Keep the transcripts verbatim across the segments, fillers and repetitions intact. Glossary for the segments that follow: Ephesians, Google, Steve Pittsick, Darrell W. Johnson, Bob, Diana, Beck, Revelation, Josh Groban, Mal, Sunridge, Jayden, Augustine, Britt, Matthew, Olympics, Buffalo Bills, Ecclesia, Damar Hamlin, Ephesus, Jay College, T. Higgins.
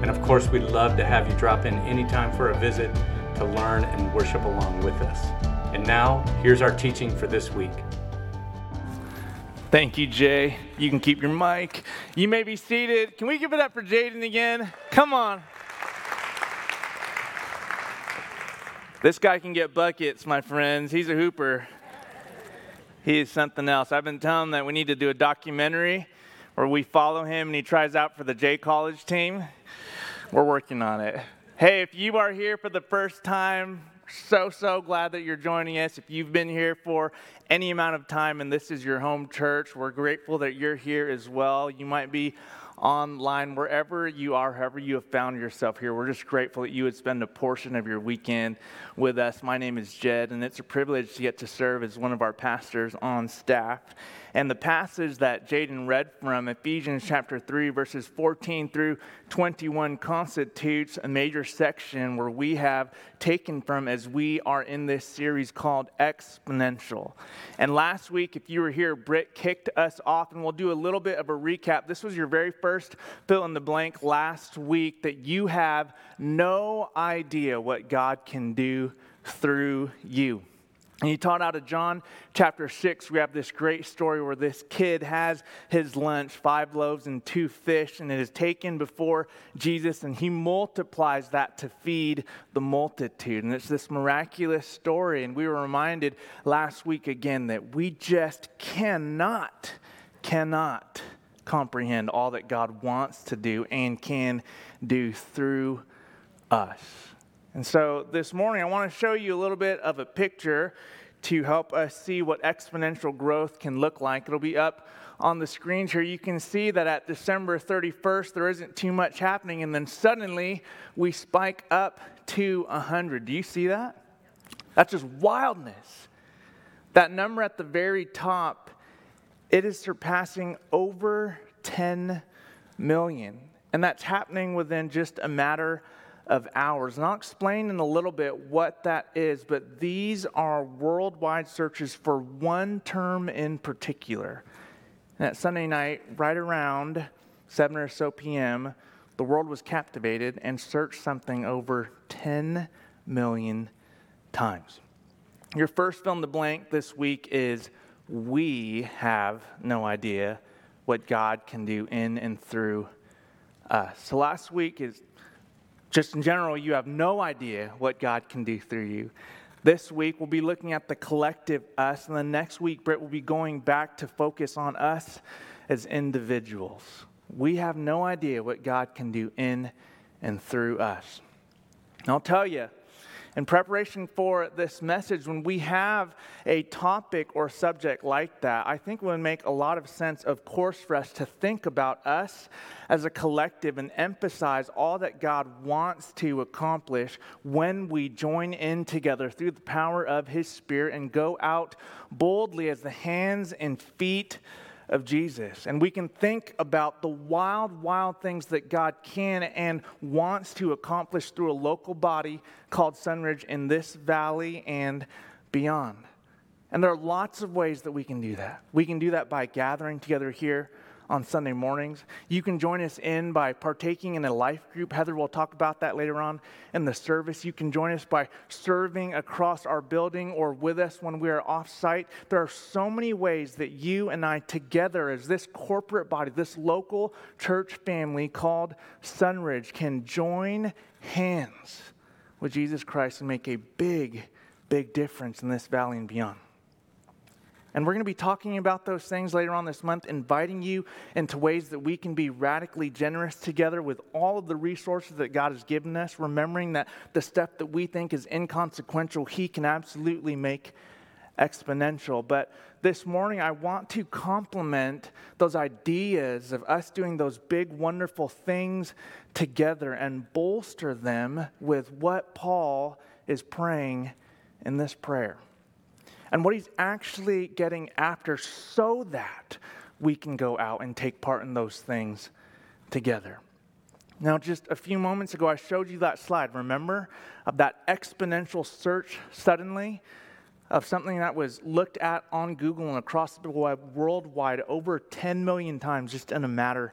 And of course, we'd love to have you drop in anytime for a visit to learn and worship along with us. And now, here's our teaching for this week. Thank you, Jay. You can keep your mic. You may be seated. Can we give it up for Jayden again? Come on. This guy can get buckets, my friends. He's a hooper. He is something else. I've been telling him that we need to do a documentary where we follow him and he tries out for the Jay College team. We're working on it. Hey, if you are here for the first time, so, so glad that you're joining us. If you've been here for any amount of time and this is your home church, we're grateful that you're here as well. You might be online, wherever you are, however you have found yourself here. We're just grateful that you would spend a portion of your weekend with us. My name is Jed, and it's a privilege to get to serve as one of our pastors on staff. And the passage that Jayden read from, Ephesians chapter three, verses fourteen through twenty-one, constitutes a major section where we have taken from as we are in this series called Exponential. And last week, if you were here, Britt kicked us off, and we'll do a little bit of a recap. This was your very first fill in the blank last week, that you have no idea what God can do through you. And he taught out of John chapter six. We have this great story where this kid has his lunch, five loaves and two fish, and it is taken before Jesus, and he multiplies that to feed the multitude. And it's this miraculous story. And we were reminded last week again that we just cannot, cannot comprehend all that God wants to do and can do through us. And so this morning, I want to show you a little bit of a picture to help us see what exponential growth can look like. It'll be up on the screens here. You can see that at December thirty-first, there isn't too much happening. And then suddenly, we spike up to one hundred. Do you see that? That's just wildness. That number at the very top, it is surpassing over ten million. And that's happening within just a matter of of hours. And I'll explain in a little bit what that is, but these are worldwide searches for one term in particular. And at Sunday night, right around seven or so p m, the world was captivated and searched something over ten million times. Your first fill in the blank this week is, we have no idea what God can do in and through us. So last week is just in general, you have no idea what God can do through you. This week, we'll be looking at the collective us, and then next week, Britt will be going back to focus on us as individuals. We have no idea what God can do in and through us. And I'll tell you, in preparation for this message, when we have a topic or subject like that, I think it would make a lot of sense, of course, for us to think about us as a collective and emphasize all that God wants to accomplish when we join in together through the power of His Spirit and go out boldly as the hands and feet of Jesus. And we can think about the wild, wild things that God can and wants to accomplish through a local body called Sunridge in this valley and beyond. And there are lots of ways that we can do that. We can do that by gathering together here on Sunday mornings. You can join us in by partaking in a life group. Heather will talk about that later on in the service. You can join us by serving across our building or with us when we are off-site. There are so many ways that you and I together as this corporate body, this local church family called Sunridge, can join hands with Jesus Christ and make a big, big difference in this valley and beyond. And we're going to be talking about those things later on this month, inviting you into ways that we can be radically generous together with all of the resources that God has given us, remembering that the stuff that we think is inconsequential, He can absolutely make exponential. But this morning, I want to complement those ideas of us doing those big, wonderful things together and bolster them with what Paul is praying in this prayer. And what he's actually getting after so that we can go out and take part in those things together. Now, just a few moments ago, I showed you that slide, remember, of that exponential search suddenly of something that was looked at on Google and across the world wide over ten million times just in a matter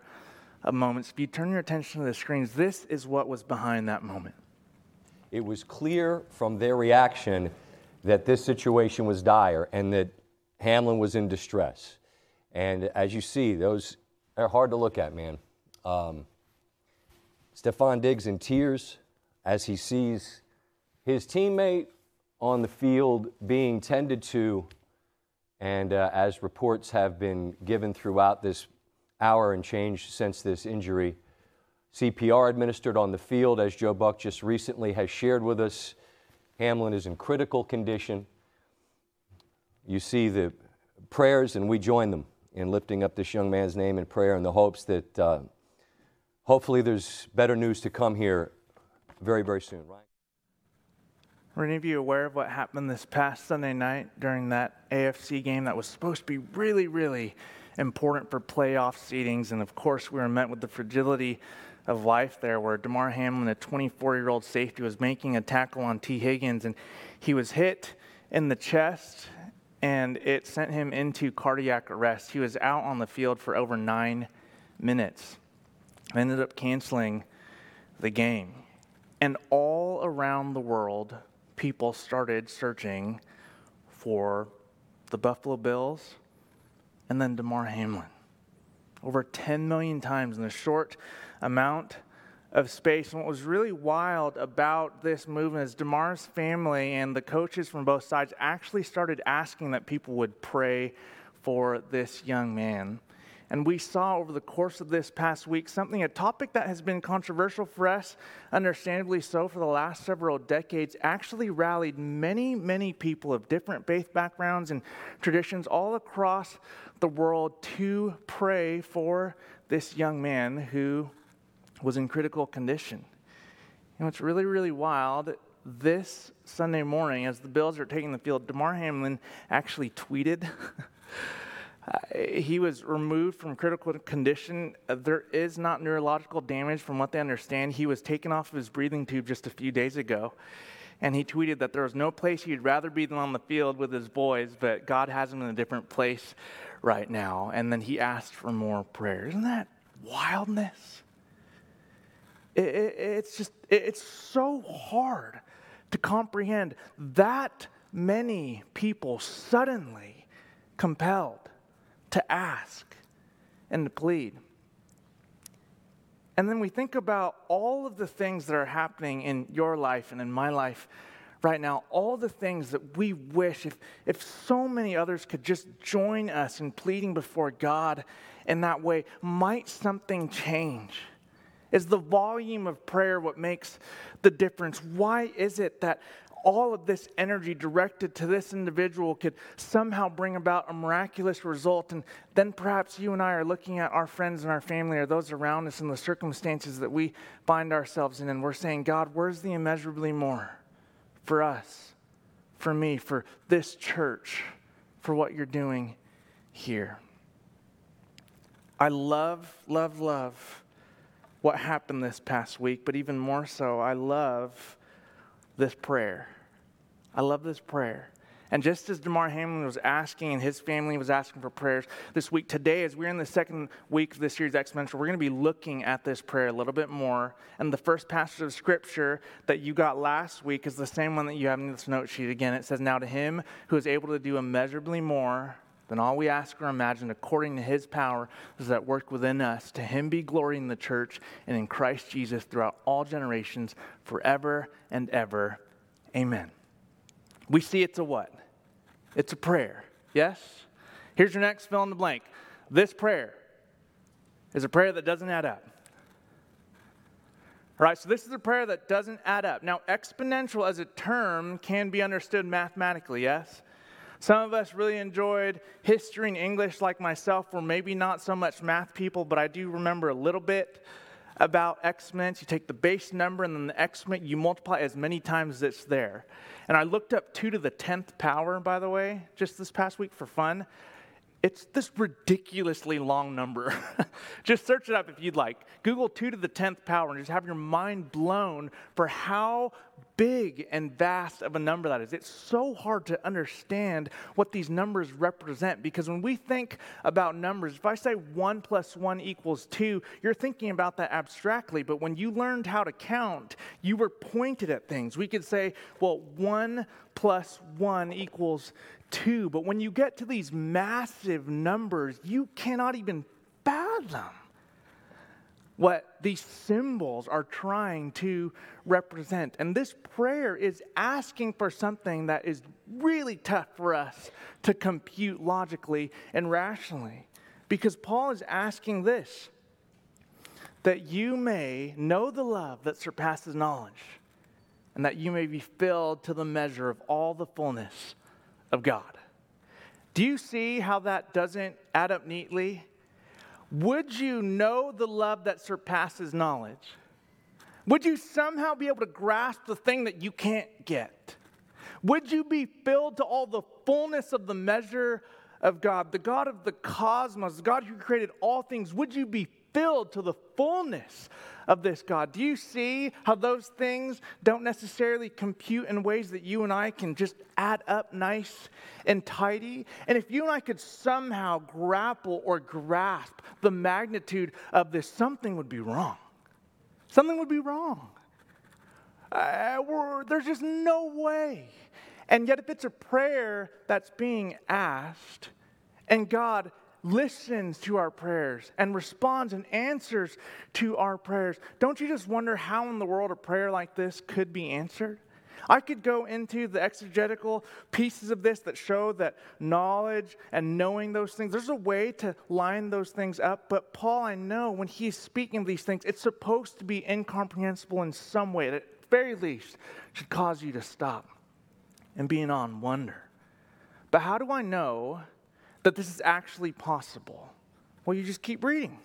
of moments. If you turn your attention to the screens, this is what was behind that moment. It was clear from their reaction that this situation was dire and that Hamlin was in distress. And as you see, those are hard to look at, man. Um, Stefan Diggs in tears as he sees his teammate on the field being tended to. And uh, as reports have been given throughout this hour and change since this injury, C P R administered on the field, as Joe Buck just recently has shared with us. Hamlin is in critical condition. You see the prayers, and we join them in lifting up this young man's name in prayer in the hopes that uh, hopefully there's better news to come here very, very soon. Right? Were any of you aware of what happened this past Sunday night during that A F C game that was supposed to be really, really important for playoff seedings? And of course, we were met with the fragility of life there where Damar Hamlin, a twenty-four-year-old safety, was making a tackle on T. Higgins, and he was hit in the chest, and it sent him into cardiac arrest. He was out on the field for over nine minutes. I ended up canceling the game. And all around the world, people started searching for the Buffalo Bills and then Damar Hamlin. Over ten million times in a short amount of space. And what was really wild about this movement is Damar's family and the coaches from both sides actually started asking that people would pray for this young man. And we saw over the course of this past week something, a topic that has been controversial for us, understandably so, for the last several decades, actually rallied many, many people of different faith backgrounds and traditions all across the world to pray for this young man who was in critical condition. You know, it's really, really wild. This Sunday morning, as the Bills are taking the field, Damar Hamlin actually tweeted. Uh, he was removed from critical condition. Uh, there is not neurological damage from what they understand. He was taken off of his breathing tube just a few days ago. And he tweeted that there was no place he'd rather be than on the field with his boys, but God has him in a different place right now. And then he asked for more prayer. Isn't that wildness? It, it, it's just, it, it's so hard to comprehend that many people suddenly compelled to ask and to plead. And then we think about all of the things that are happening in your life and in my life right now, all the things that we wish if, if so many others could just join us in pleading before God in that way, might something change? Is the volume of prayer what makes the difference? Why is it that all of this energy directed to this individual could somehow bring about a miraculous result? And then perhaps you and I are looking at our friends and our family or those around us and the circumstances that we find ourselves in. And we're saying, God, where's the immeasurably more for us, for me, for this church, for what you're doing here? I love, love, love what happened this past week, but even more so, I love this prayer. I love this prayer. And just as Damar Hamlin was asking and his family was asking for prayers this week, today as we're in the second week of this series, Exponential, we're going to be looking at this prayer a little bit more. And the first passage of Scripture that you got last week is the same one that you have in this note sheet. Again, it says, "Now to him who is able to do immeasurably more than all we ask or imagine, according to his power is that work within us, to him be glory in the church and in Christ Jesus throughout all generations, forever and ever. Amen." We see it's a what? It's a prayer. Yes? Here's your next fill in the blank. This prayer is a prayer that doesn't add up. All right, so this is a prayer that doesn't add up. Now, exponential as a term can be understood mathematically, yes? Some of us really enjoyed history and English like myself. We're maybe not so much math people, but I do remember a little bit about exponents. You take the base number and then the exponent, you multiply as many times as it's there. And I looked up two to the tenth power, by the way, just this past week for fun. It's this ridiculously long number. Just search it up if you'd like. Google two to the tenth power and just have your mind blown for how big and vast of a number that is. It's so hard to understand what these numbers represent, because when we think about numbers, if I say one plus one equals two, you're thinking about that abstractly, but when you learned how to count, you were pointed at things. We could say, well, one plus one equals two, but when you get to these massive numbers, you cannot even fathom what these symbols are trying to represent. And this prayer is asking for something that is really tough for us to compute logically and rationally, because Paul is asking this, that you may know the love that surpasses knowledge, and that you may be filled to the measure of all the fullness of God. Do you see how that doesn't add up neatly? Would you know the love that surpasses knowledge? Would you somehow be able to grasp the thing that you can't get? Would you be filled to all the fullness of the measure of God, the God of the cosmos, the God who created all things? Would you be filled to the fullness of this God? Do you see how those things don't necessarily compute in ways that you and I can just add up nice and tidy? And if you and I could somehow grapple or grasp the magnitude of this, something would be wrong. Something would be wrong. Uh, we're, there's just no way. And yet if it's a prayer that's being asked and God listens to our prayers and responds and answers to our prayers, don't you just wonder how in the world a prayer like this could be answered? I could go into the exegetical pieces of this that show that knowledge and knowing those things, there's a way to line those things up, but Paul, I know when he's speaking of these things, it's supposed to be incomprehensible in some way that at the very least should cause you to stop and be in awe and wonder. But how do I know that this is actually possible? Well, you just keep reading.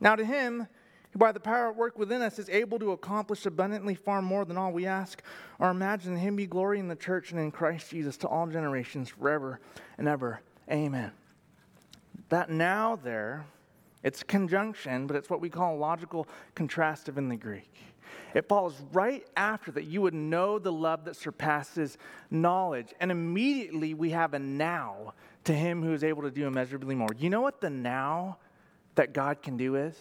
Now to him, who by the power at work within us is able to accomplish abundantly far more than all we ask or imagine, to him be glory in the church and in Christ Jesus to all generations forever and ever. Amen. That now there, it's conjunction, but it's what we call logical contrastive in the Greek. It follows right after that you would know the love that surpasses knowledge. And immediately we have a now to him who is able to do immeasurably more. You know what the now that God can do is?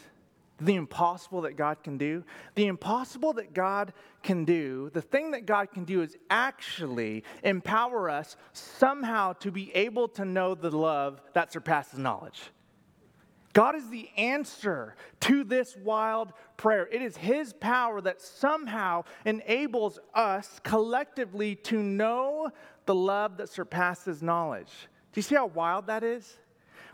The impossible that God can do? The impossible that God can do, the thing that God can do is actually empower us somehow to be able to know the love that surpasses knowledge. God is the answer to this wild prayer. It is his power that somehow enables us collectively to know the love that surpasses knowledge. Do you see how wild that is?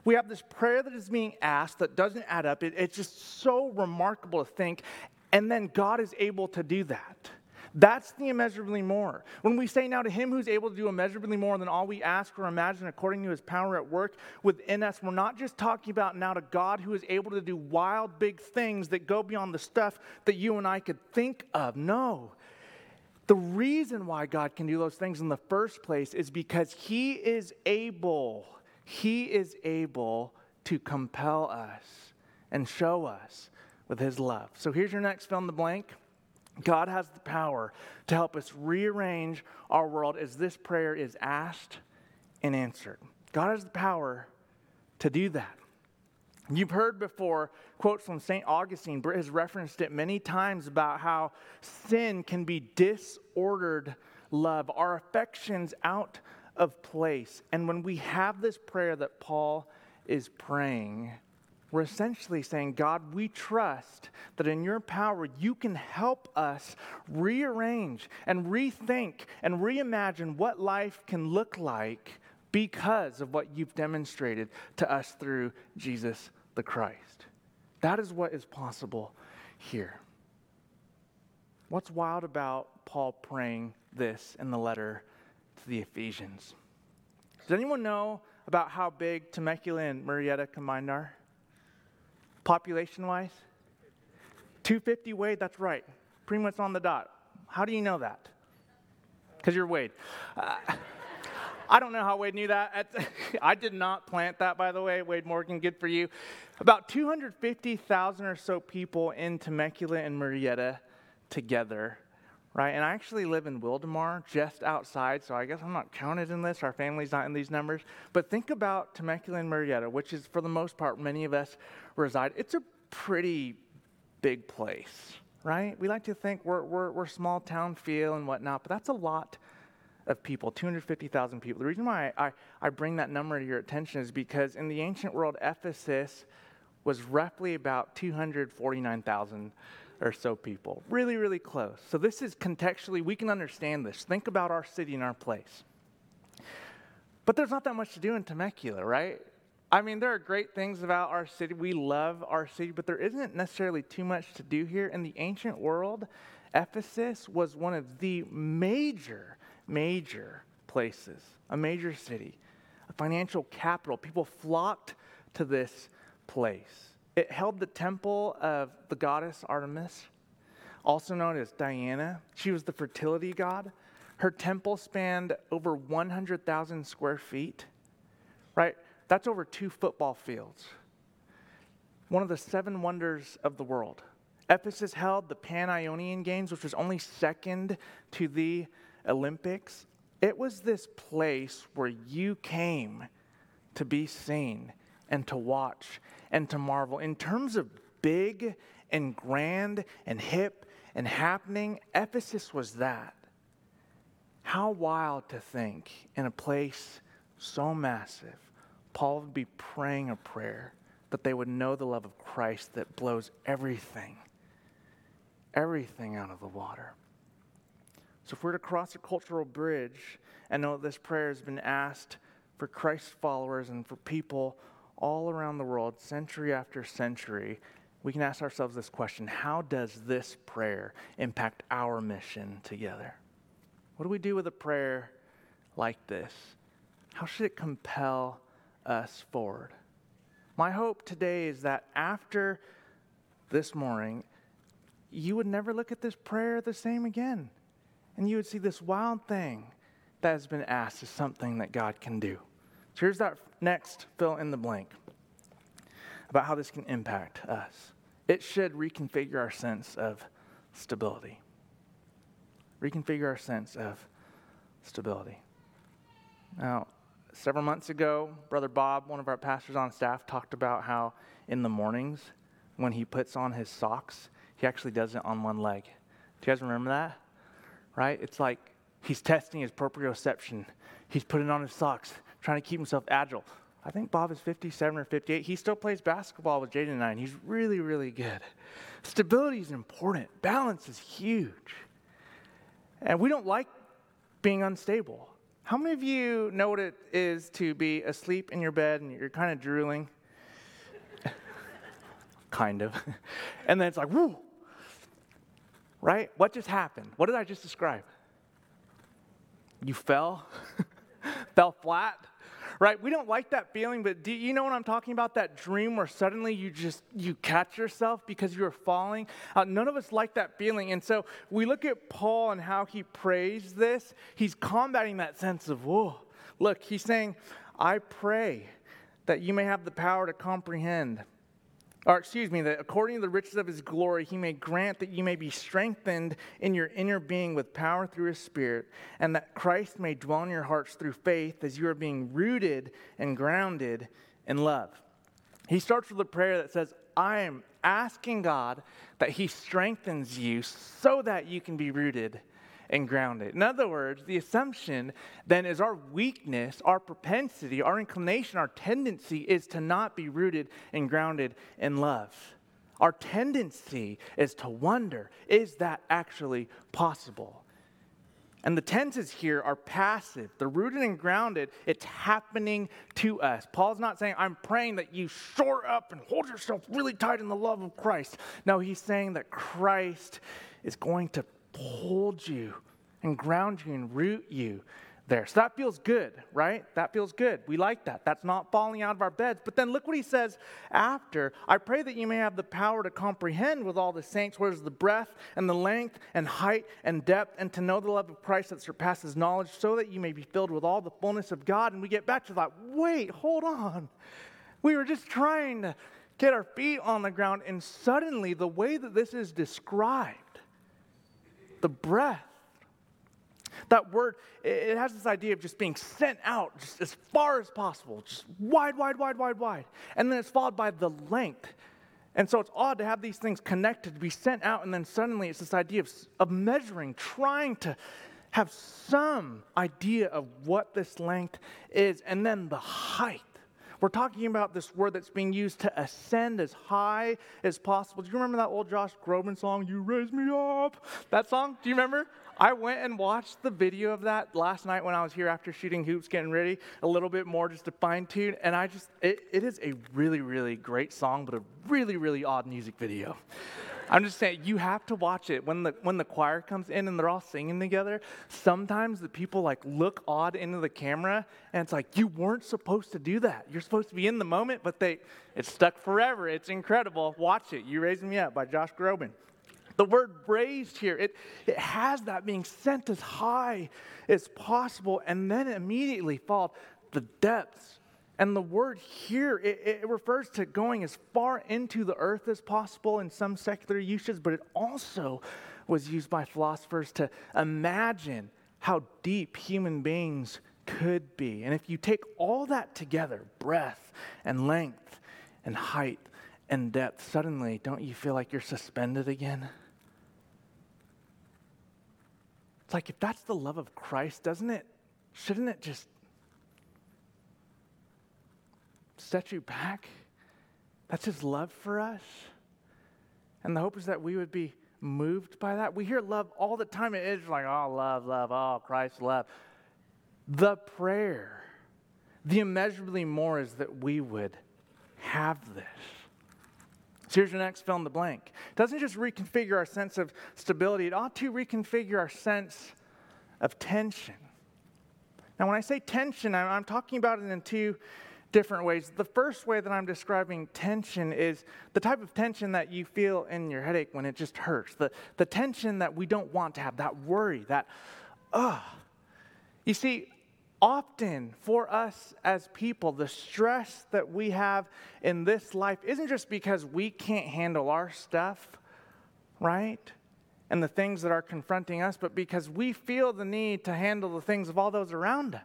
We have this prayer that is being asked that doesn't add up. It, it's just so remarkable to think. And then God is able to do that. That's the immeasurably more. When we say now to him who's able to do immeasurably more than all we ask or imagine according to his power at work within us, we're not just talking about now to God who is able to do wild big things that go beyond the stuff that you and I could think of. No. The reason why God can do those things in the first place is because he is able, he is able to compel us and show us with his love. So here's your next fill in the blank. God has the power to help us rearrange our world as this prayer is asked and answered. God has the power to do that. You've heard before quotes from Saint Augustine. Britt has referenced it many times about how sin can be disordered love, our affections out of place. And when we have this prayer that Paul is praying, we're essentially saying, God, we trust that in your power, you can help us rearrange and rethink and reimagine what life can look like because of what you've demonstrated to us through Jesus the Christ. That is what is possible here. What's wild about Paul praying this in the letter to the Ephesians? Does anyone know about how big Temecula and Murrieta combined are? Population-wise? two hundred fifty Wade, that's right. Pretty much on the dot. How do you know that? Because you're Wade. Uh, I don't know how Wade knew that. I did not plant that, by the way. Wade Morgan, good for you. About two hundred fifty thousand or so people in Temecula and Murrieta together, right? And I actually live in Wildomar, just outside, so I guess I'm not counted in this. Our family's not in these numbers. But think about Temecula and Murrieta, which is, for the most part, many of us reside. It's a pretty big place, right? We like to think we're we're, we're small town feel and whatnot, but that's a lot of people, two hundred fifty thousand people. The reason why I, I, I bring that number to your attention is because in the ancient world, Ephesus was roughly about two hundred forty-nine thousand or so people. Really, really close. So this is contextually, we can understand this. Think about our city and our place. But there's not that much to do in Temecula, right? I mean, there are great things about our city. We love our city, but there isn't necessarily too much to do here. In the ancient world, Ephesus was one of the major major places, a major city, a financial capital. People flocked to this place. It held the temple of the goddess Artemis, also known as Diana. She was the fertility god. Her temple spanned over one hundred thousand square feet, right? That's over two football fields. One of the seven wonders of the world. Ephesus held the Pan-Ionian Games, which was only second to the Olympics. It was this place where you came to be seen and to watch and to marvel. In terms of big and grand and hip and happening, Ephesus was that. How wild to think in a place so massive, Paul would be praying a prayer that they would know the love of Christ that blows everything, everything out of the water. So if we're to cross a cultural bridge and know that this prayer has been asked for Christ's followers and for people all around the world, century after century, we can ask ourselves this question: how does this prayer impact our mission together? What do we do with a prayer like this? How should it compel us forward? My hope today is that after this morning, you would never look at this prayer the same again. And you would see this wild thing that has been asked is something that God can do. So here's that next fill in the blank about how this can impact us. It should reconfigure our sense of stability. Reconfigure our sense of stability. Now, several months ago, Brother Bob, one of our pastors on staff, talked about how in the mornings when he puts on his socks, he actually does it on one leg. Do you guys remember that? Right? It's like he's testing his proprioception. He's putting on his socks, trying to keep himself agile. I think Bob is fifty-seven or fifty-eight. He still plays basketball with Jayden and I, and he's really, really good. Stability is important. Balance is huge. And we don't like being unstable. How many of you know what it is to be asleep in your bed and you're kind of drooling? Kind of. And then it's like, woo! Right? What just happened? What did I just describe? You fell? Fell flat? Right? We don't like that feeling, but do you know what I'm talking about? That dream where suddenly you just, you catch yourself because you're falling. Uh, none of us like that feeling. And so we look at Paul and how he prays this. He's combating that sense of, whoa. Look, he's saying, I pray that you may have the power to comprehend. Or excuse me, that according to the riches of his glory, he may grant that you may be strengthened in your inner being with power through his Spirit, and that Christ may dwell in your hearts through faith as you are being rooted and grounded in love. He starts with a prayer that says, I am asking God that he strengthens you so that you can be rooted and grounded. In other words, the assumption then is our weakness, our propensity, our inclination, our tendency is to not be rooted and grounded in love. Our tendency is to wonder, is that actually possible? And the tenses here are passive. The rooted and grounded, it's happening to us. Paul's not saying, I'm praying that you shore up and hold yourself really tight in the love of Christ. No, he's saying that Christ is going to hold you and ground you and root you there. So that feels good, right? That feels good. We like that. That's not falling out of our beds. But then look what he says after. I pray that you may have the power to comprehend with all the saints what is the breadth and the length and height and depth, and to know the love of Christ that surpasses knowledge, so that you may be filled with all the fullness of God. And we get back to that. Wait, hold on. We were just trying to get our feet on the ground, and suddenly the way that this is described, the breadth, that word, it has this idea of just being sent out just as far as possible, just wide, wide, wide, wide, wide. And then it's followed by the length. And so it's odd to have these things connected, to be sent out, and then suddenly it's this idea of, of measuring, trying to have some idea of what this length is. And then the height. We're talking about this word that's being used to ascend as high as possible. Do you remember that old Josh Groban song, You Raise Me Up? That song, do you remember? I went and watched the video of that last night when I was here after shooting hoops, getting ready a little bit more just to fine tune. And I just, it, it is a really, really great song, but a really, really odd music video. I'm just saying, you have to watch it. When the when the choir comes in and they're all singing together, sometimes the people like look odd into the camera, and it's like, you weren't supposed to do that. You're supposed to be in the moment, but they it's stuck forever. It's incredible. Watch it. You Raise Me Up by Josh Groban. The word raised here, it, it has that being sent as high as possible, and then immediately followed the depths. And the word here, it, it refers to going as far into the earth as possible in some secular usages, but it also was used by philosophers to imagine how deep human beings could be. And if you take all that together, breadth and length and height and depth, suddenly don't you feel like you're suspended again? It's like, if that's the love of Christ, doesn't it, shouldn't it just set you back? That's his love for us. And the hope is that we would be moved by that. We hear love all the time. It is like, oh, love, love, oh, Christ, love. The prayer, the immeasurably more, is that we would have this. So here's your next fill in the blank. It doesn't just reconfigure our sense of stability. It ought to reconfigure our sense of tension. Now, when I say tension, I'm talking about it in two different ways. The first way that I'm describing tension is the type of tension that you feel in your headache when it just hurts. The, the tension that we don't want to have, that worry, that, ugh. You see, often for us as people, the stress that we have in this life isn't just because we can't handle our stuff, right? And the things that are confronting us, but because we feel the need to handle the things of all those around us.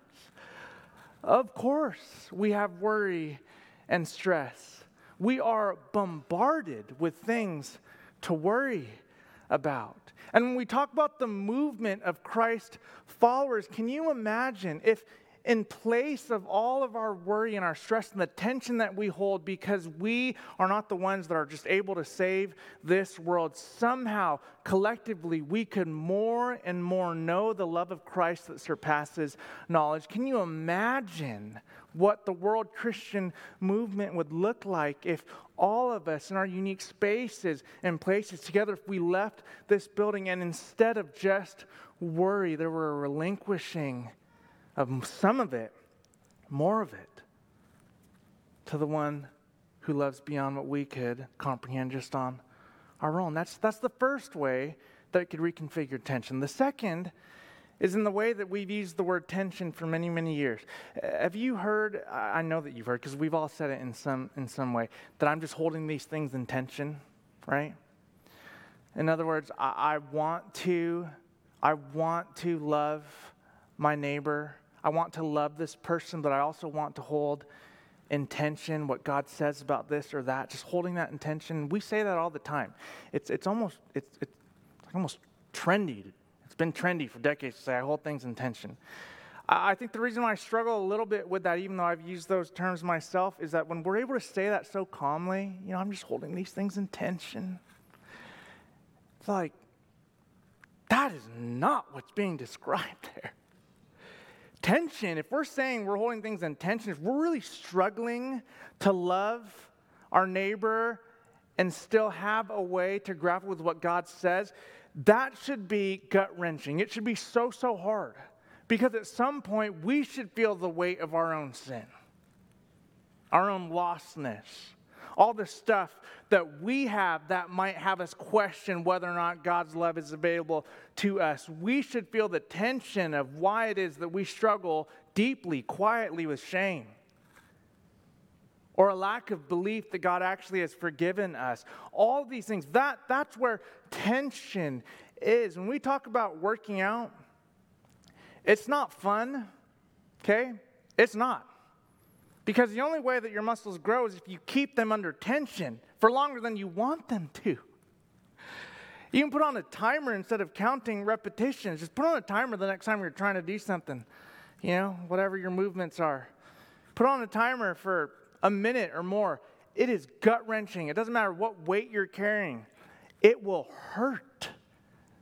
Of course, we have worry and stress. We are bombarded with things to worry about. And when we talk about the movement of Christ followers, can you imagine if in place of all of our worry and our stress and the tension that we hold because we are not the ones that are just able to save this world, somehow collectively we could more and more know the love of Christ that surpasses knowledge? Can you imagine what the world Christian movement would look like if all of us in our unique spaces and places together, if we left this building and instead of just worry, there were a relinquishing of some of it, more of it, to the one who loves beyond what we could comprehend just on our own. That's, that's the first way that it could reconfigure tension. The second is in the way that we've used the word tension for many, many years. Have you heard, I know that you've heard, because we've all said it in some, in some way, that I'm just holding these things in tension, right? In other words, I, I want to, I want to love my neighbor. I want to love this person, but I also want to hold in tension what God says about this or that, just holding that in tension. We say that all the time. It's it's almost it's it's almost trendy. It's been trendy for decades to say I hold things in tension. I, I think the reason why I struggle a little bit with that, even though I've used those terms myself, is that when we're able to say that so calmly, you know, I'm just holding these things in tension. It's like, that is not what's being described there. Tension, if we're saying we're holding things in tension, if we're really struggling to love our neighbor and still have a way to grapple with what God says, that should be gut-wrenching. It should be so, so hard. Because at some point, we should feel the weight of our own sin, our own lostness, all the stuff that we have that might have us question whether or not God's love is available to us. We should feel the tension of why it is that we struggle deeply, quietly with shame, or a lack of belief that God actually has forgiven us. All these things, that, that's where tension is. When we talk about working out, it's not fun, okay? It's not. Because the only way that your muscles grow is if you keep them under tension for longer than you want them to. You can put on a timer instead of counting repetitions. Just put on a timer the next time you're trying to do something, you know, whatever your movements are. Put on a timer for a minute or more. It is gut-wrenching. It doesn't matter what weight you're carrying. It will hurt.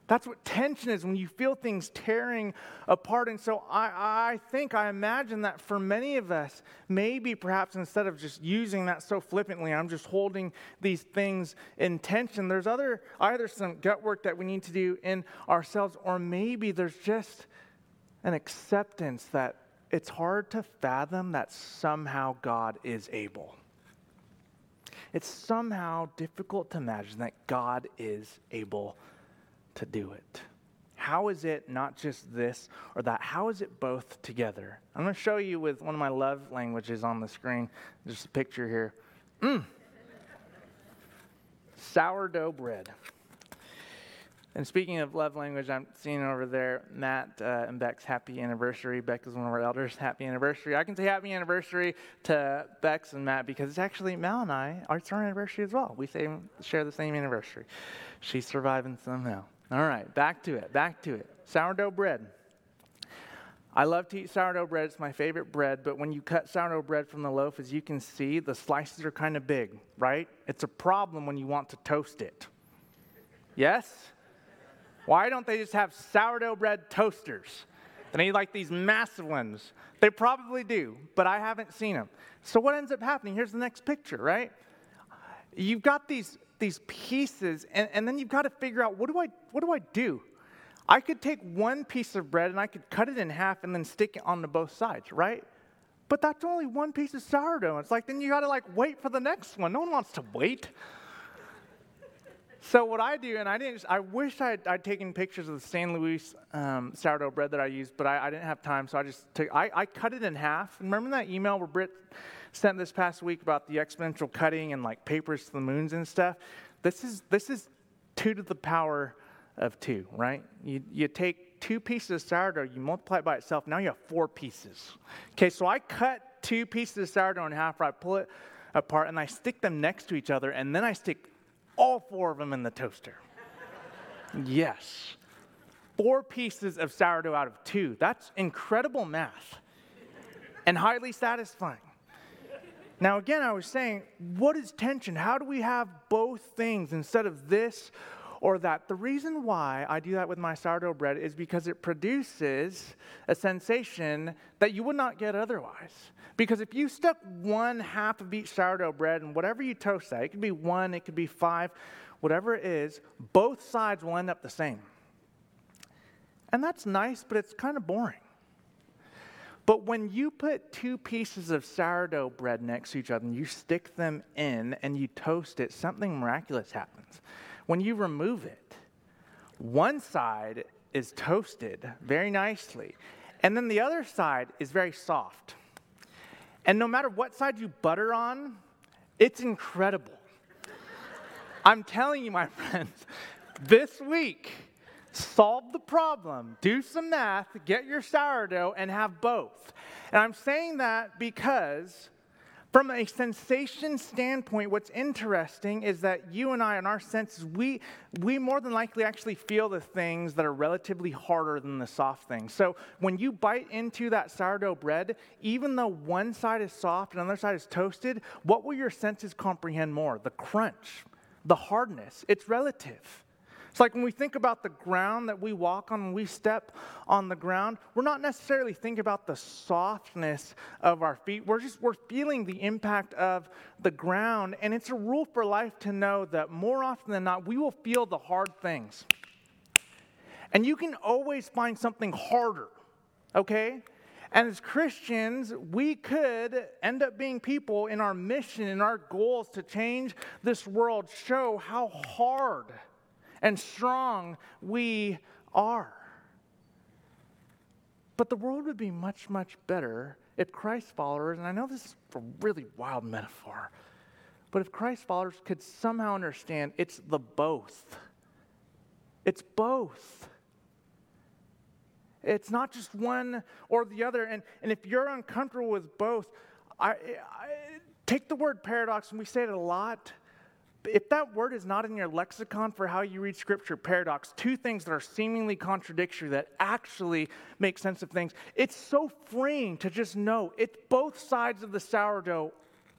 That's what tension is, when you feel things tearing apart. And so I, I think, I imagine that for many of us, maybe perhaps instead of just using that so flippantly, I'm just holding these things in tension, there's other either some gut work that we need to do in ourselves, or maybe there's just an acceptance that it's hard to fathom that somehow God is able. It's somehow difficult to imagine that God is able to do it. How is it not just this or that? How is it both together? I'm going to show you with one of my love languages on the screen. There's a picture here. Mm. Sourdough bread. And speaking of love language, I'm seeing over there Matt uh, and Beck's happy anniversary. Beck is one of our elders. Happy anniversary. I can say happy anniversary to Beck's and Matt because it's actually Mal and I. It's our anniversary as well. We same, share the same anniversary. She's surviving somehow. All right, back to it, back to it. Sourdough bread. I love to eat sourdough bread. It's my favorite bread, but when you cut sourdough bread from the loaf, as you can see, the slices are kind of big, right? It's a problem when you want to toast it. Yes? Why don't they just have sourdough bread toasters? They need like these massive ones. They probably do, but I haven't seen them. So what ends up happening? Here's the next picture, right? You've got these... these pieces, and, and then you've got to figure out, what do I what do I do? I could take one piece of bread, and I could cut it in half and then stick it on the both sides, right? But that's only one piece of sourdough. It's like, then you got to, like, wait for the next one. No one wants to wait. So what I do, and I didn't, I wish I had, I'd taken pictures of the Saint Louis um, sourdough bread that I used, but I, I didn't have time, so I just took, I, I cut it in half. Remember that email where Britt sent this past week about the exponential cutting and like papers to the moons and stuff? This is this is two to the power of two, right? You you take two pieces of sourdough, you multiply it by itself, now you have four pieces. Okay, so I cut two pieces of sourdough in half, I pull it apart, and I stick them next to each other, and then I stick all four of them in the toaster. Yes. Four pieces of sourdough out of two. That's incredible math and highly satisfying. Now, again, I was saying, what is tension? How do we have both things instead of this or that? The reason why I do that with my sourdough bread is because it produces a sensation that you would not get otherwise. Because if you stuck one half of each sourdough bread and whatever you toast that, it could be one, it could be five, whatever it is, both sides will end up the same. And that's nice, but it's kind of boring. But when you put two pieces of sourdough bread next to each other and you stick them in and you toast it, something miraculous happens. When you remove it, one side is toasted very nicely, and then the other side is very soft. And no matter what side you butter on, it's incredible. I'm telling you, my friends, this week, solve the problem, do some math, get your sourdough, and have both. And I'm saying that because from a sensation standpoint, what's interesting is that you and I, in our senses, we we more than likely actually feel the things that are relatively harder than the soft things. So when you bite into that sourdough bread, even though one side is soft and the other side is toasted, what will your senses comprehend more? The crunch, the hardness. It's relative. It's like when we think about the ground that we walk on, when we step on the ground, we're not necessarily thinking about the softness of our feet. We're just, we're feeling the impact of the ground. And it's a rule for life to know that more often than not, we will feel the hard things. And you can always find something harder okay? And as Christians, we could end up being people in our mission and our goals to change this world, show how hard and strong we are. But the world would be much, much better if Christ followers, and I know this is a really wild metaphor, but if Christ followers could somehow understand it's the both. It's both. It's not just one or the other. And, and if you're uncomfortable with both, I, I take the word paradox, and we say it a lot. If that word is not in your lexicon for how you read Scripture, paradox, two things that are seemingly contradictory that actually make sense of things, it's so freeing to just know it's both sides of the sourdough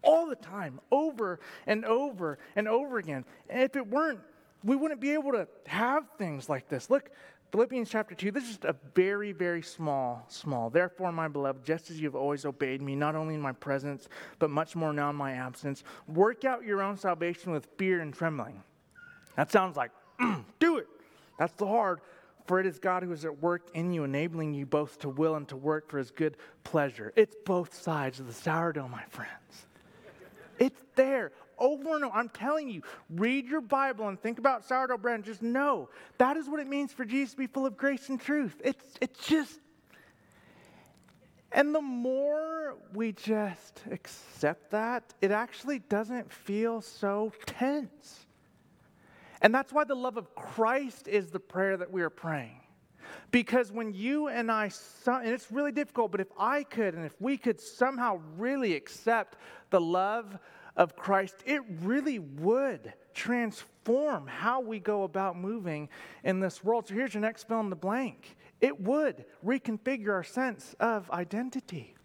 all the time, over and over and over again. And if it weren't, we wouldn't be able to have things like this. Look, Philippians chapter two, this is just a very, very small, small. Therefore, my beloved, just as you have always obeyed me, not only in my presence, but much more now in my absence, work out your own salvation with fear and trembling. That sounds like, mm, do it. That's the hard, for it is God who is at work in you, enabling you both to will and to work for his good pleasure. It's both sides of the sourdough, my friends. It's there. Over and over, I'm telling you, read your Bible and think about sourdough bread and just know that is what it means for Jesus to be full of grace and truth. It's it's just, and the more we just accept that, it actually doesn't feel so tense. And that's why the love of Christ is the prayer that we are praying. Because when you and I, and it's really difficult, but if I could and if we could somehow really accept the love of Christ, it really would transform how we go about moving in this world. So here's your next fill in the blank. It would reconfigure our sense of identity.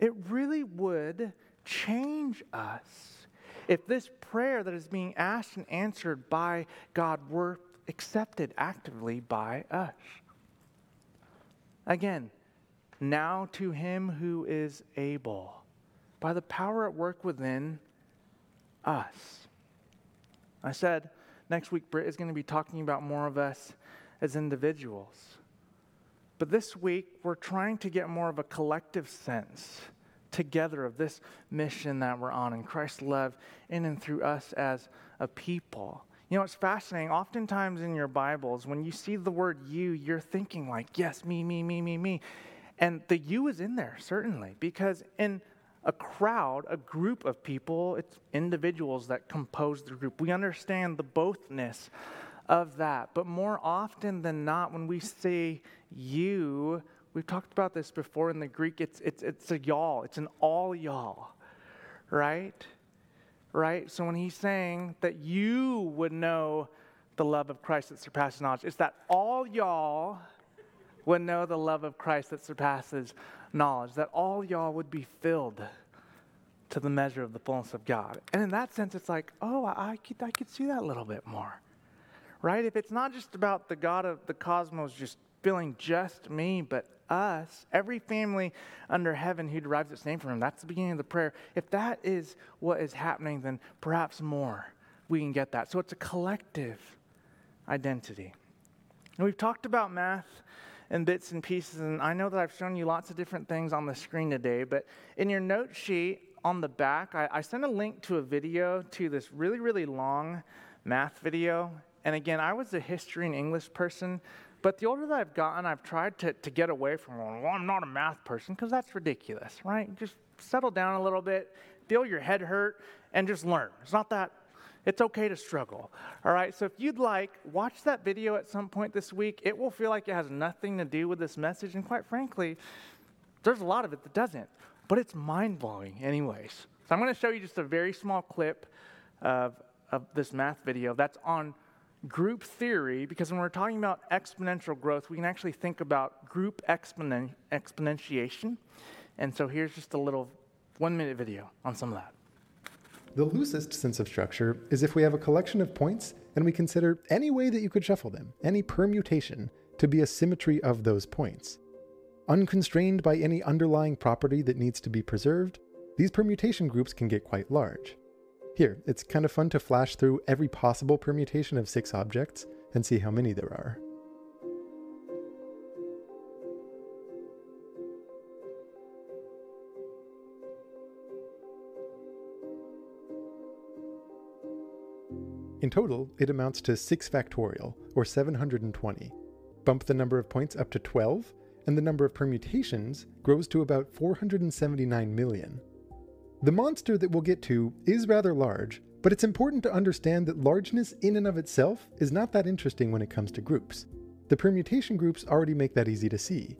It really would change us if this prayer that is being asked and answered by God were accepted actively by us. Again, now to him who is able, by the power at work within us. I said, next week, Britt is going to be talking about more of us as individuals. But this week, we're trying to get more of a collective sense together of this mission that we're on in Christ's love in and through us as a people. You know, it's fascinating. Oftentimes in your Bibles, when you see the word you, you're thinking like, yes, me, me, me, me, me. And the you is in there, certainly, because in a crowd, a group of people, it's individuals that compose the group. We understand the bothness of that. But more often than not, when we say you, we've talked about this before in the Greek, it's it's it's a y'all. It's an all y'all, right? Right? So when he's saying that you would know the love of Christ that surpasses knowledge, it's that all y'all would know the love of Christ that surpasses knowledge, that all y'all would be filled to the measure of the fullness of God. And in that sense, it's like, oh, I, I could I could see that a little bit more, right? If it's not just about the God of the cosmos just filling just me, but us, every family under heaven who derives its name from him, that's the beginning of the prayer. If that is what is happening, then perhaps more we can get that. So it's a collective identity. And we've talked about math and bits and pieces, and I know that I've shown you lots of different things on the screen today, but in your note sheet on the back, I, I sent a link to a video to this really, really long math video. And again, I was a history and English person, but the older that I've gotten, I've tried to, to get away from, well, I'm not a math person, because that's ridiculous, right? Just settle down a little bit, feel your head hurt, and just learn. It's not that It's okay to struggle, all right? So if you'd like, watch that video at some point this week. It will feel like it has nothing to do with this message, and quite frankly, there's a lot of it that doesn't, but it's mind-blowing anyways. So I'm going to show you just a very small clip of, of this math video that's on group theory, because when we're talking about exponential growth, we can actually think about group exponen- exponentiation, and so here's just a little one-minute video on some of that. The loosest sense of structure is if we have a collection of points and we consider any way that you could shuffle them, any permutation, to be a symmetry of those points. Unconstrained by any underlying property that needs to be preserved, these permutation groups can get quite large. Here, it's kind of fun to flash through every possible permutation of six objects and see how many there are. In total, it amounts to six factorial, or seven hundred twenty. Bump the number of points up to twelve, and the number of permutations grows to about four hundred seventy-nine million. The monster that we'll get to is rather large, but it's important to understand that largeness in and of itself is not that interesting when it comes to groups. The permutation groups already make that easy to see.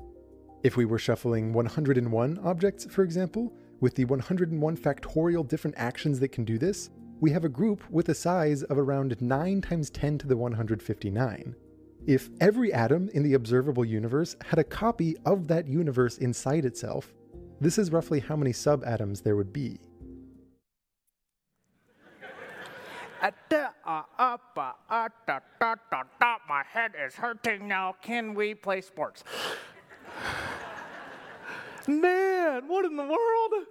If we were shuffling one hundred one objects, for example, with the one hundred one factorial different actions that can do this, we have a group with a size of around nine times ten to the one hundred fifty-nine. If every atom in the observable universe had a copy of that universe inside itself, this is roughly how many sub-atoms there would be. My head is hurting now. Can we play sports? Man, what in the world?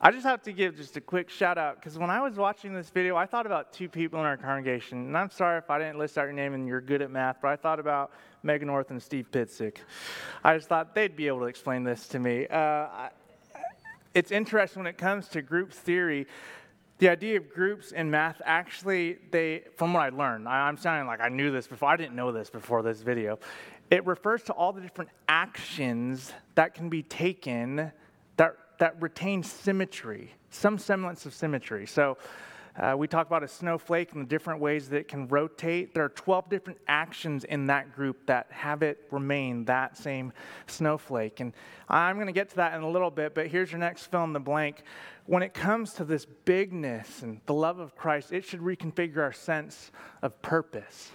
I just have to give just a quick shout out, because when I was watching this video, I thought about two people in our congregation, and I'm sorry if I didn't list out your name and you're good at math, but I thought about Megan North and Steve Pittsick. I just thought they'd be able to explain this to me. Uh, I, it's interesting when it comes to group theory. The idea of groups in math, actually, they, from what I learned, I, I'm sounding like I knew this before. I didn't know this before this video. It refers to all the different actions that can be taken that that retain symmetry, some semblance of symmetry. So uh, we talk about a snowflake and the different ways that it can rotate. There are twelve different actions in that group that have it remain that same snowflake. And I'm going to get to that in a little bit, but here's your next fill in the blank. When it comes to this bigness and the love of Christ, it should reconfigure our sense of purpose.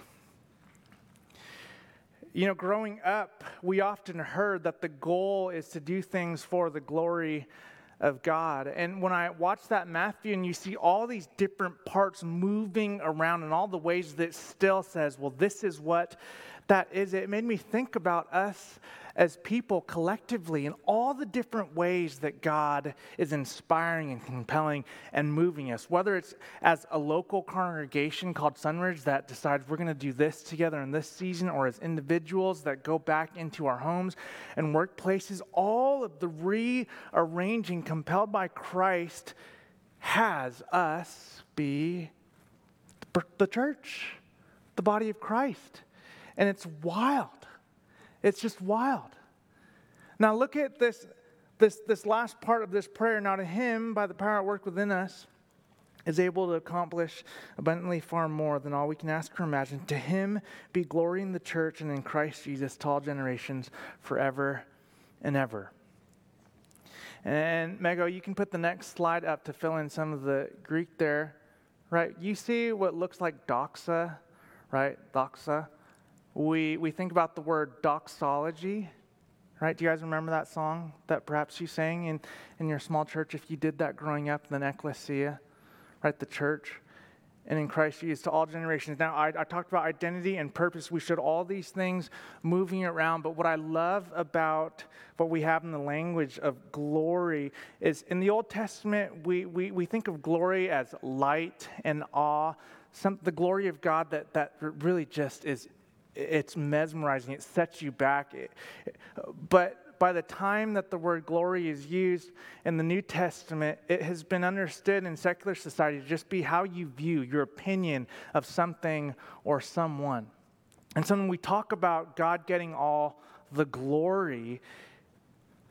You know, growing up, we often heard that the goal is to do things for the glory of God. And when I watch that Matthew and you see all these different parts moving around and all the ways that still says, well, this is what that is, it made me think about us as people collectively and all the different ways that God is inspiring and compelling and moving us, whether it's as a local congregation called Sunridge that decides we're going to do this together in this season, or as individuals that go back into our homes and workplaces. All of the rearranging compelled by Christ has us be the church, the body of Christ. And it's wild. It's just wild. Now look at this, this, this last part of this prayer. Now to him, by the power at work within us, is able to accomplish abundantly far more than all we can ask or imagine. To him be glory in the church and in Christ Jesus to all generations forever and ever. And Mego, you can put the next slide up to fill in some of the Greek there. Right? You see what looks like doxa, right? Doxa. We we think about the word doxology, right? Do you guys remember that song that perhaps you sang in, in your small church? If you did that growing up, then Ecclesia, right? The church. And in Christ Jesus to all generations. Now, I, I talked about identity and purpose. We should all these things moving around. But what I love about what we have in the language of glory is in the Old Testament, we we, we think of glory as light and awe, some, the glory of God that, that really just is, it's mesmerizing. It sets you back. It, it, but by the time that the word glory is used in the New Testament, it has been understood in secular society to just be how you view your opinion of something or someone. And so when we talk about God getting all the glory,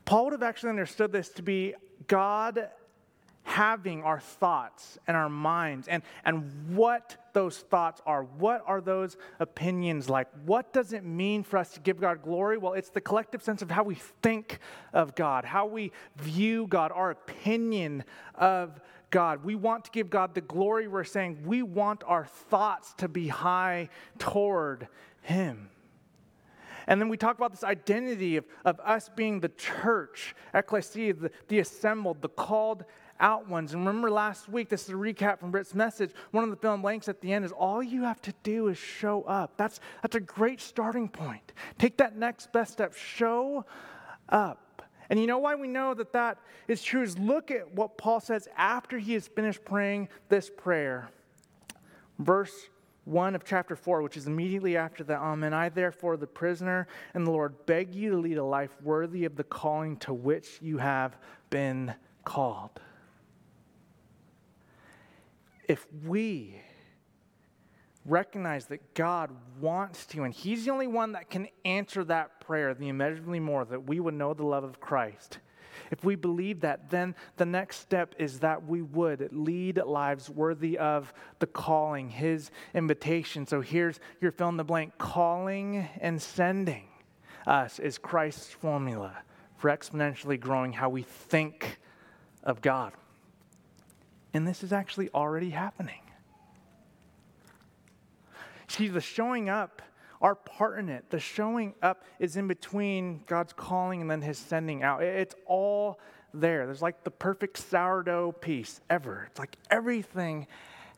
Paul would have actually understood this to be God having our thoughts and our minds and, and what those thoughts are. What are those opinions like? What does it mean for us to give God glory? Well, it's the collective sense of how we think of God, how we view God, our opinion of God. We want to give God the glory. We're saying we want our thoughts to be high toward him. And then we talk about this identity of, of us being the church, ecclesia, the, the assembled, the called out ones. And remember last week, this is a recap from Britt's message, one of the fill in blanks at the end is all you have to do is show up. That's that's a great starting point. Take that next best step. Show up. And you know why we know that that is true is look at what Paul says after he has finished praying this prayer. Verse one of chapter four, which is immediately after the Amen. I therefore, the prisoner and the Lord, beg you to lead a life worthy of the calling to which you have been called. If we recognize that God wants to, and he's the only one that can answer that prayer, the immeasurably more, that we would know the love of Christ. If we believe that, then the next step is that we would lead lives worthy of the calling, his invitation. So here's your fill in the blank. Calling and sending us is Christ's formula for exponentially growing how we think of God. And this is actually already happening. See, the showing up, our part in it, the showing up is in between God's calling and then his sending out. It's all there. There's like the perfect sourdough piece ever. It's like everything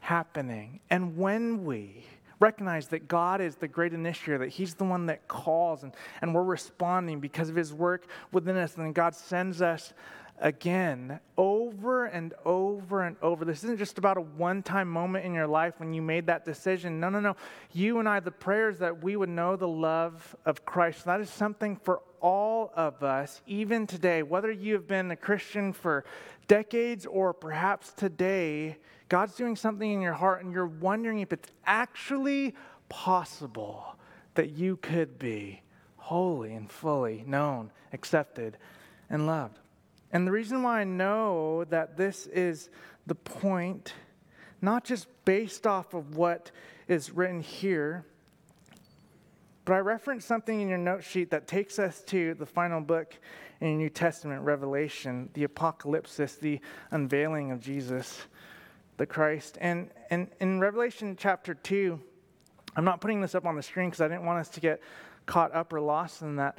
happening. And when we recognize that God is the great initiator, that he's the one that calls, and, and we're responding because of his work within us, and then God sends us again, over and over and over. This isn't just about a one-time moment in your life when you made that decision. No, no, no. You and I, the prayers that we would know the love of Christ, that is something for all of us, even today. Whether you have been a Christian for decades or perhaps today, God's doing something in your heart and you're wondering if it's actually possible that you could be wholly and fully known, accepted, and loved. And the reason why I know that this is the point, not just based off of what is written here, but I referenced something in your note sheet that takes us to the final book in the New Testament, Revelation, the apocalypsis, the unveiling of Jesus, the Christ. And, and in Revelation chapter two, I'm not putting this up on the screen because I didn't want us to get caught up or lost in that.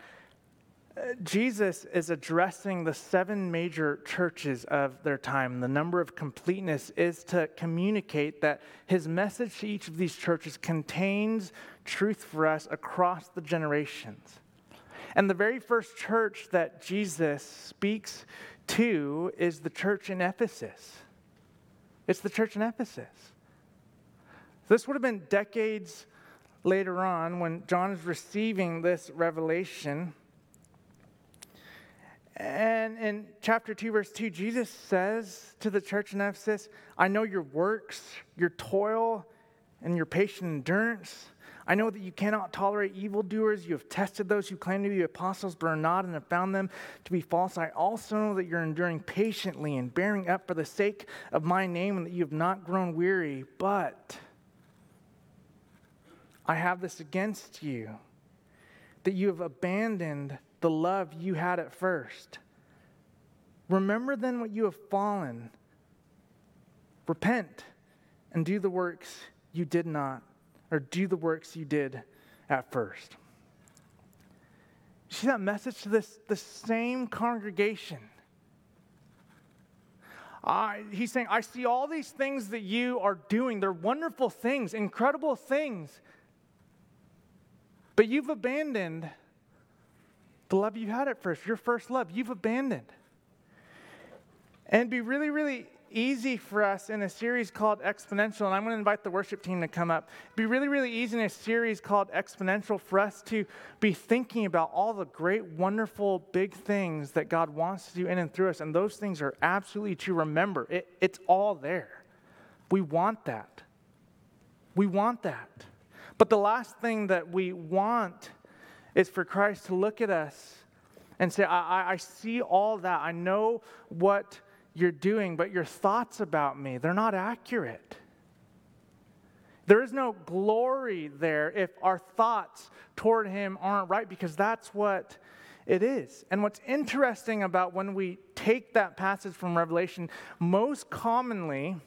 Jesus is addressing the seven major churches of their time. The number of completeness is to communicate that his message to each of these churches contains truth for us across the generations. And the very first church that Jesus speaks to is the church in Ephesus. It's the church in Ephesus. This would have been decades later on when John is receiving this revelation. And in chapter two, verse two, Jesus says to the church in Ephesus, I know your works, your toil, and your patient endurance. I know that you cannot tolerate evildoers. You have tested those who claim to be apostles but are not and have found them to be false. I also know that you're enduring patiently and bearing up for the sake of my name and that you have not grown weary. But I have this against you, that you have abandoned the love you had at first. Remember then what you have fallen. Repent and do the works you did not, or do the works you did at first. See that message to this the same congregation. I, he's saying, I see all these things that you are doing. They're wonderful things, incredible things. But you've abandoned the love you had at first, your first love, you've abandoned. And it'd be really, really easy for us in a series called Exponential, and I'm going to invite the worship team to come up. It'd be really, really easy in a series called Exponential for us to be thinking about all the great, wonderful, big things that God wants to do in and through us, and those things are absolutely to remember. It, it's all there. We want that. We want that. But the last thing that we want is for Christ to look at us and say, I, I, I see all that. I know what you're doing, but your thoughts about me, they're not accurate. There is no glory there if our thoughts toward him aren't right, because that's what it is. And what's interesting about when we take that passage from Revelation, most commonly,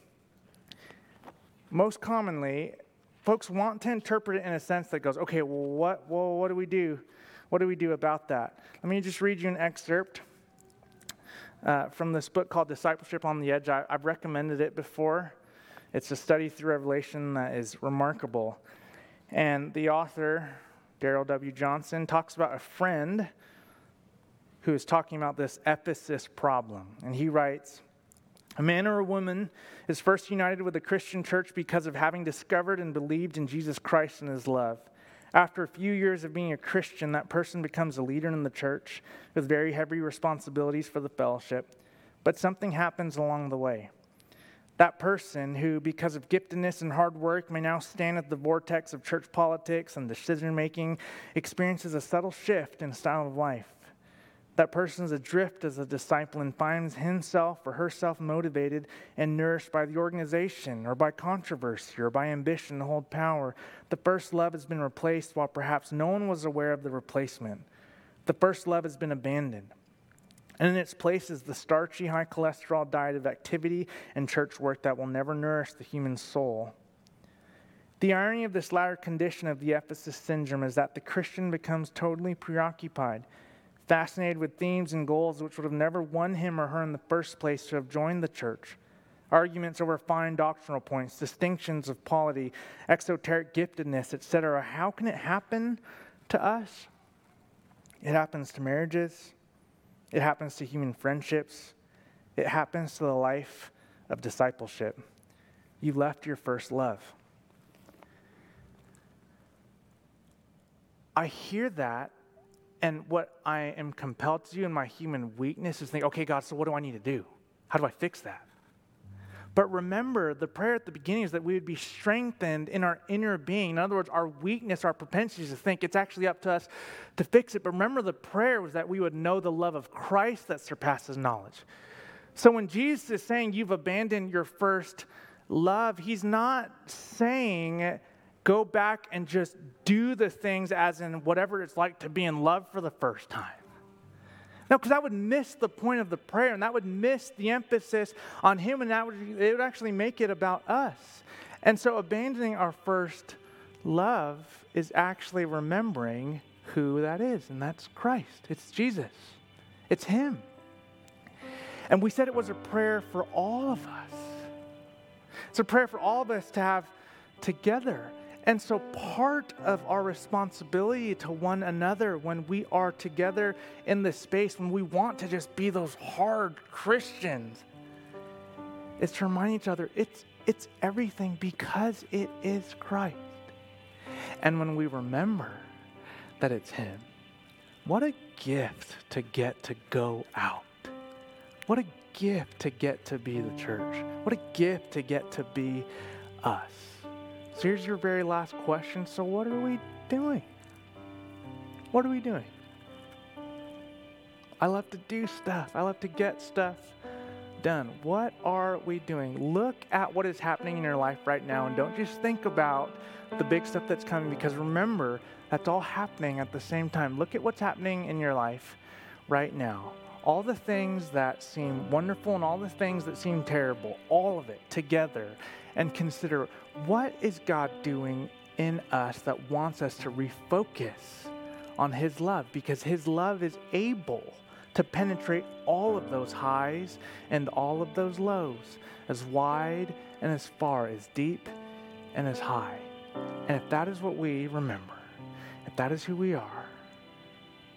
most commonly, folks want to interpret it in a sense that goes, okay, well, what, well, what do we do? What do we do about that? Let me just read you an excerpt uh, from this book called Discipleship on the Edge. I, I've recommended it before. It's a study through Revelation that is remarkable. And the author, Darrell W. Johnson, talks about a friend who is talking about this Ephesus problem. And he writes, a man or a woman is first united with a Christian church because of having discovered and believed in Jesus Christ and his love. After a few years of being a Christian, that person becomes a leader in the church with very heavy responsibilities for the fellowship, but something happens along the way. That person who, because of giftedness and hard work, may now stand at the vortex of church politics and decision-making, experiences a subtle shift in style of life. That person is adrift as a disciple and finds himself or herself motivated and nourished by the organization or by controversy or by ambition to hold power. The first love has been replaced while perhaps no one was aware of the replacement. The first love has been abandoned. And in its place is the starchy, high cholesterol diet of activity and church work that will never nourish the human soul. The irony of this latter condition of the Ephesus syndrome is that the Christian becomes totally preoccupied, fascinated with themes and goals which would have never won him or her in the first place to have joined the church. Arguments over fine doctrinal points, distinctions of polity, exoteric giftedness, et cetera. How can it happen to us? It happens to marriages. It happens to human friendships. It happens to the life of discipleship. You left your first love. I hear that. And what I am compelled to do in my human weakness is think, okay, God, so what do I need to do? How do I fix that? But remember, the prayer at the beginning is that we would be strengthened in our inner being. In other words, our weakness, our propensity to think it's actually up to us to fix it. But remember, the prayer was that we would know the love of Christ that surpasses knowledge. So when Jesus is saying you've abandoned your first love, he's not saying go back and just do the things as in whatever it's like to be in love for the first time. No, because that would miss the point of the prayer, and that would miss the emphasis on him, and that would, it would actually make it about us. And so abandoning our first love is actually remembering who that is, and that's Christ. It's Jesus. It's him. And we said it was a prayer for all of us. It's a prayer for all of us to have together. And so part of our responsibility to one another when we are together in this space, when we want to just be those hard Christians, is to remind each other it's it's everything because it is Christ. And when we remember that it's him, what a gift to get to go out. What a gift to get to be the church. What a gift to get to be us. So here's your very last question. So what are we doing? What are we doing? I love to do stuff. I love to get stuff done. What are we doing? Look at what is happening in your life right now, and don't just think about the big stuff that's coming, because remember, that's all happening at the same time. Look at what's happening in your life right now. All the things that seem wonderful and all the things that seem terrible, all of it together, and consider what is God doing in us that wants us to refocus on his love, because his love is able to penetrate all of those highs and all of those lows, as wide and as far, as deep and as high. And if that is what we remember, if that is who we are,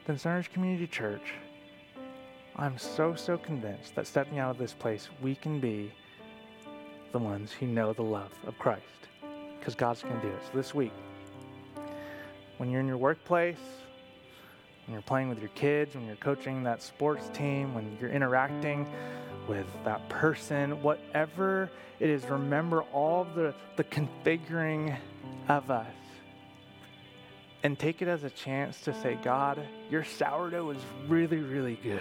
then Sunridge Community Church, I'm so, so convinced that stepping out of this place, we can be the ones who know the love of Christ, because God's going to do it. So this week, when you're in your workplace, when you're playing with your kids, when you're coaching that sports team, when you're interacting with that person, whatever it is, remember all the, the configuring of us, and take it as a chance to say, God, your sourdough is really, really good.